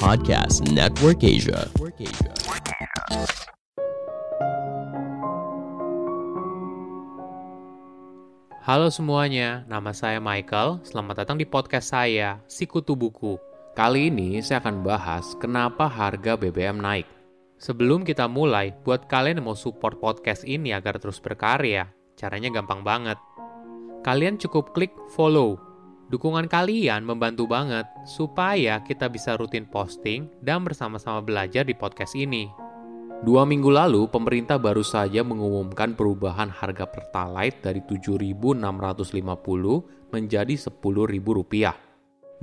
Podcast Network Asia. Halo semuanya, nama saya Michael. Selamat datang di podcast saya, Si Kutu Buku. Kali ini saya akan bahas kenapa harga BBM naik. Sebelum kita mulai, buat kalian yang mau support podcast ini agar terus berkarya, caranya gampang banget. Kalian cukup klik follow. Dukungan kalian membantu banget supaya kita bisa rutin posting dan bersama-sama belajar di podcast ini. 2 minggu lalu, pemerintah baru saja mengumumkan perubahan harga Pertalite dari Rp7.650 menjadi Rp10.000.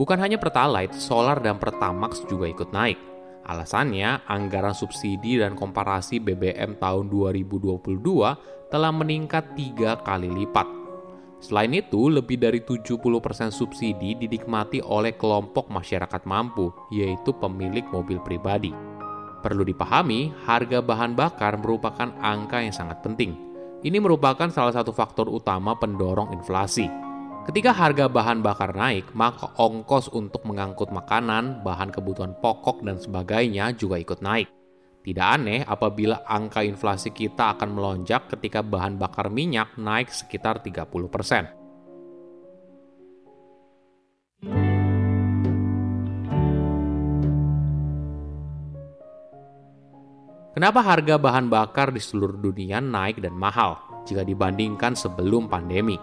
Bukan hanya Pertalite, Solar dan Pertamax juga ikut naik. Alasannya, anggaran subsidi dan komparasi BBM tahun 2022 telah meningkat 3 kali lipat. Selain itu, lebih dari 70% subsidi dinikmati oleh kelompok masyarakat mampu, yaitu pemilik mobil pribadi. Perlu dipahami, harga bahan bakar merupakan angka yang sangat penting. Ini merupakan salah satu faktor utama pendorong inflasi. Ketika harga bahan bakar naik, maka ongkos untuk mengangkut makanan, bahan kebutuhan pokok, dan sebagainya juga ikut naik. Tidak aneh apabila angka inflasi kita akan melonjak ketika bahan bakar minyak naik sekitar 30%. Kenapa harga bahan bakar di seluruh dunia naik dan mahal jika dibandingkan sebelum pandemi?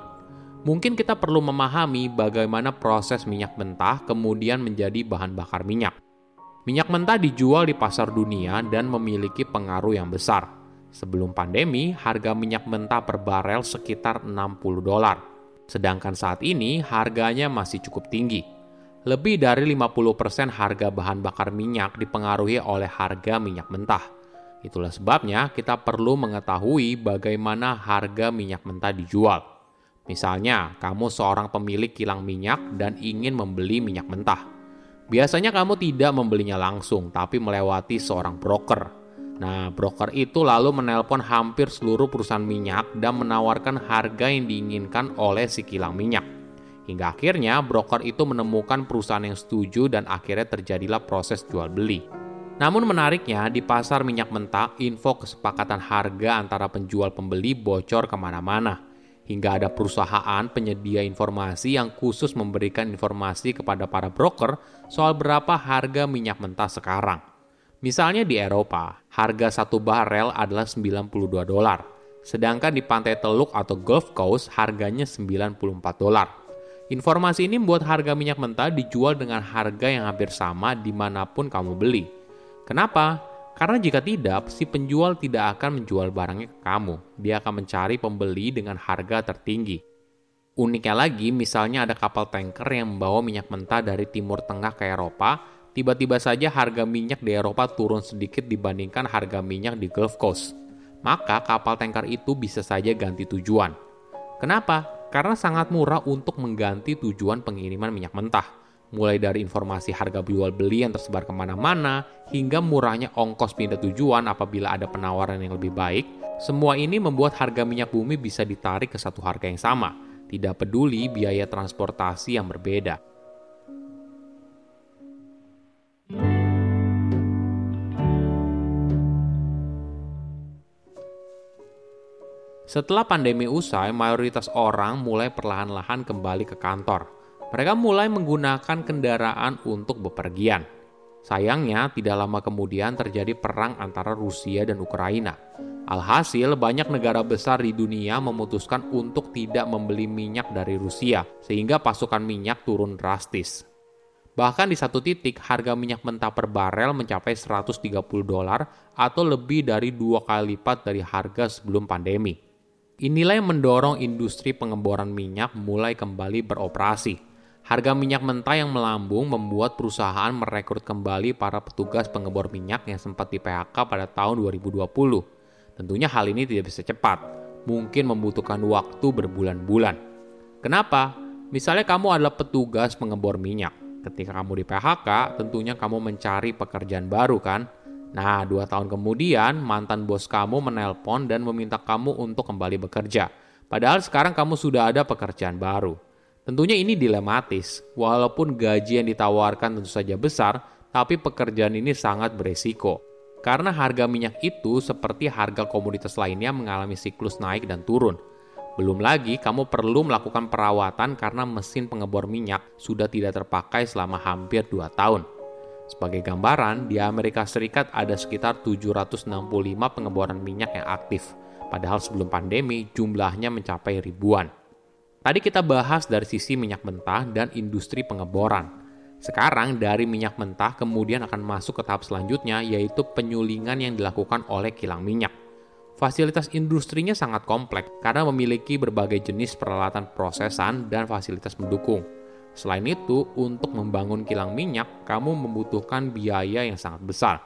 Mungkin kita perlu memahami bagaimana proses minyak mentah kemudian menjadi bahan bakar minyak. Minyak mentah dijual di pasar dunia dan memiliki pengaruh yang besar. Sebelum pandemi, harga minyak mentah per barel sekitar $60. Sedangkan saat ini harganya masih cukup tinggi. Lebih dari 50% harga bahan bakar minyak dipengaruhi oleh harga minyak mentah. Itulah sebabnya kita perlu mengetahui bagaimana harga minyak mentah dijual. Misalnya, kamu seorang pemilik kilang minyak dan ingin membeli minyak mentah. Biasanya kamu tidak membelinya langsung, tapi melewati seorang broker. Nah, broker itu lalu menelpon hampir seluruh perusahaan minyak dan menawarkan harga yang diinginkan oleh si kilang minyak. Hingga akhirnya, broker itu menemukan perusahaan yang setuju dan akhirnya terjadilah proses jual-beli. Namun menariknya, di pasar minyak mentah, info kesepakatan harga antara penjual-pembeli bocor kemana-mana. Hingga ada perusahaan penyedia informasi yang khusus memberikan informasi kepada para broker soal berapa harga minyak mentah sekarang. Misalnya di Eropa, harga 1 barel adalah $92, sedangkan di Pantai Teluk atau Gulf Coast harganya $94. Informasi ini membuat harga minyak mentah dijual dengan harga yang hampir sama dimanapun kamu beli. Kenapa? Karena jika tidak, si penjual tidak akan menjual barangnya ke kamu. Dia akan mencari pembeli dengan harga tertinggi. Uniknya lagi, misalnya ada kapal tanker yang membawa minyak mentah dari Timur Tengah ke Eropa, tiba-tiba saja harga minyak di Eropa turun sedikit dibandingkan harga minyak di Gulf Coast. Maka kapal tanker itu bisa saja ganti tujuan. Kenapa? Karena sangat murah untuk mengganti tujuan pengiriman minyak mentah. Mulai dari informasi harga jual-beli yang tersebar kemana-mana, hingga murahnya ongkos pindah tujuan apabila ada penawaran yang lebih baik, semua ini membuat harga minyak bumi bisa ditarik ke satu harga yang sama, tidak peduli biaya transportasi yang berbeda. Setelah pandemi usai, mayoritas orang mulai perlahan-lahan kembali ke kantor. Mereka mulai menggunakan kendaraan untuk bepergian. Sayangnya, tidak lama kemudian terjadi perang antara Rusia dan Ukraina. Alhasil, banyak negara besar di dunia memutuskan untuk tidak membeli minyak dari Rusia, sehingga pasokan minyak turun drastis. Bahkan di satu titik, harga minyak mentah per barel mencapai $130 atau lebih dari 2 kali lipat dari harga sebelum pandemi. Inilah yang mendorong industri pengeboran minyak mulai kembali beroperasi. Harga minyak mentah yang melambung membuat perusahaan merekrut kembali para petugas pengebor minyak yang sempat di PHK pada tahun 2020. Tentunya hal ini tidak bisa cepat, mungkin membutuhkan waktu berbulan-bulan. Kenapa? Misalnya kamu adalah petugas pengebor minyak. Ketika kamu di PHK, tentunya kamu mencari pekerjaan baru kan? Nah, 2 tahun kemudian mantan bos kamu menelpon dan meminta kamu untuk kembali bekerja. Padahal sekarang kamu sudah ada pekerjaan baru. Tentunya ini dilematis, walaupun gaji yang ditawarkan tentu saja besar, tapi pekerjaan ini sangat beresiko. Karena harga minyak itu seperti harga komoditas lainnya mengalami siklus naik dan turun. Belum lagi, kamu perlu melakukan perawatan karena mesin pengebor minyak sudah tidak terpakai selama hampir 2 tahun. Sebagai gambaran, di Amerika Serikat ada sekitar 765 pengeboran minyak yang aktif. Padahal sebelum pandemi, jumlahnya mencapai ribuan. Tadi kita bahas dari sisi minyak mentah dan industri pengeboran. Sekarang dari minyak mentah kemudian akan masuk ke tahap selanjutnya, yaitu penyulingan yang dilakukan oleh kilang minyak. Fasilitas industrinya sangat kompleks karena memiliki berbagai jenis peralatan prosesan dan fasilitas mendukung. Selain itu, untuk membangun kilang minyak, kamu membutuhkan biaya yang sangat besar.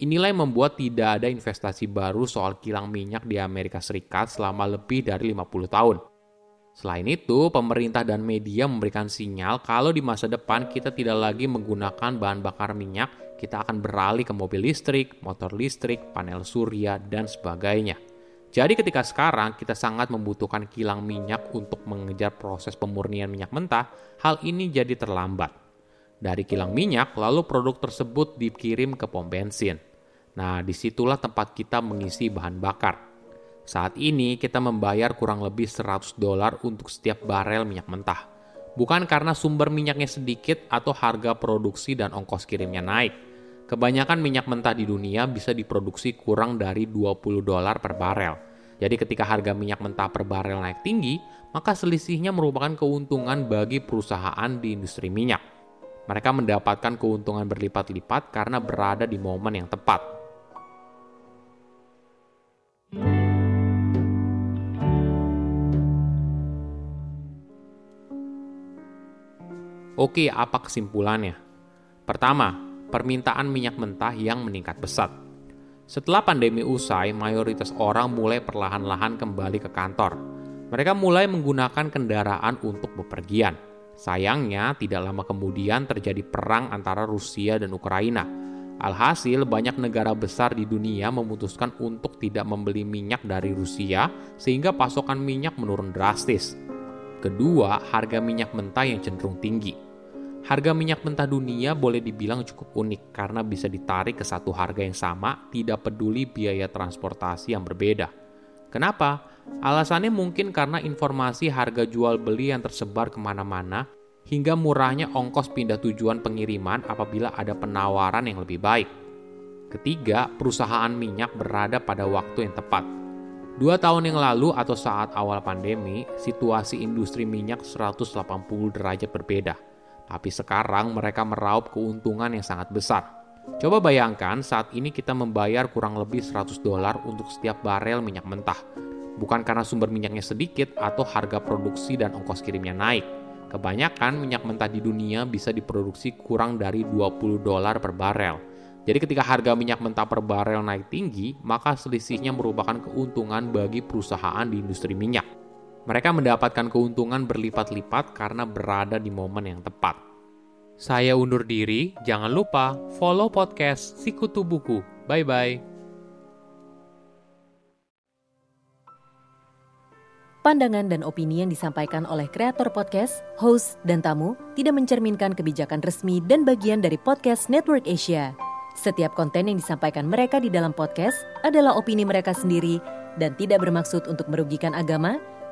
Inilah yang membuat tidak ada investasi baru soal kilang minyak di Amerika Serikat selama lebih dari 50 tahun. Selain itu, pemerintah dan media memberikan sinyal kalau di masa depan kita tidak lagi menggunakan bahan bakar minyak, kita akan beralih ke mobil listrik, motor listrik, panel surya, dan sebagainya. Jadi ketika sekarang kita sangat membutuhkan kilang minyak untuk mengejar proses pemurnian minyak mentah, hal ini jadi terlambat. Dari kilang minyak, lalu produk tersebut dikirim ke pom bensin. Nah, disitulah tempat kita mengisi bahan bakar. Saat ini kita membayar kurang lebih $100 untuk setiap barel minyak mentah. Bukan karena sumber minyaknya sedikit atau harga produksi dan ongkos kirimnya naik. Kebanyakan minyak mentah di dunia bisa diproduksi kurang dari $20 per barel. Jadi ketika harga minyak mentah per barel naik tinggi, maka selisihnya merupakan keuntungan bagi perusahaan di industri minyak. Mereka mendapatkan keuntungan berlipat-lipat karena berada di momen yang tepat. Oke, apa kesimpulannya? Pertama, permintaan minyak mentah yang meningkat pesat. Setelah pandemi usai, mayoritas orang mulai perlahan-lahan kembali ke kantor. Mereka mulai menggunakan kendaraan untuk bepergian. Sayangnya, tidak lama kemudian terjadi perang antara Rusia dan Ukraina. Alhasil, banyak negara besar di dunia memutuskan untuk tidak membeli minyak dari Rusia, sehingga pasokan minyak menurun drastis. Kedua, harga minyak mentah yang cenderung tinggi. Harga minyak mentah dunia boleh dibilang cukup unik karena bisa ditarik ke satu harga yang sama, tidak peduli biaya transportasi yang berbeda. Kenapa? Alasannya mungkin karena informasi harga jual beli yang tersebar kemana-mana, hingga murahnya ongkos pindah tujuan pengiriman apabila ada penawaran yang lebih baik. Ketiga, perusahaan minyak berada pada waktu yang tepat. 2 tahun yang lalu atau saat awal pandemi, situasi industri minyak 180 derajat berbeda. Tapi sekarang mereka meraup keuntungan yang sangat besar. Coba bayangkan saat ini kita membayar kurang lebih $100 untuk setiap barel minyak mentah. Bukan karena sumber minyaknya sedikit atau harga produksi dan ongkos kirimnya naik. Kebanyakan minyak mentah di dunia bisa diproduksi kurang dari $20 per barel. Jadi ketika harga minyak mentah per barel naik tinggi, maka selisihnya merupakan keuntungan bagi perusahaan di industri minyak. Mereka mendapatkan keuntungan berlipat-lipat karena berada di momen yang tepat. Saya undur diri, jangan lupa follow podcast Si Kutu Buku. Bye-bye. Pandangan dan opini yang disampaikan oleh kreator podcast, host, dan tamu tidak mencerminkan kebijakan resmi dan bagian dari Podcast Network Asia. Setiap konten yang disampaikan mereka di dalam podcast adalah opini mereka sendiri dan tidak bermaksud untuk merugikan agama,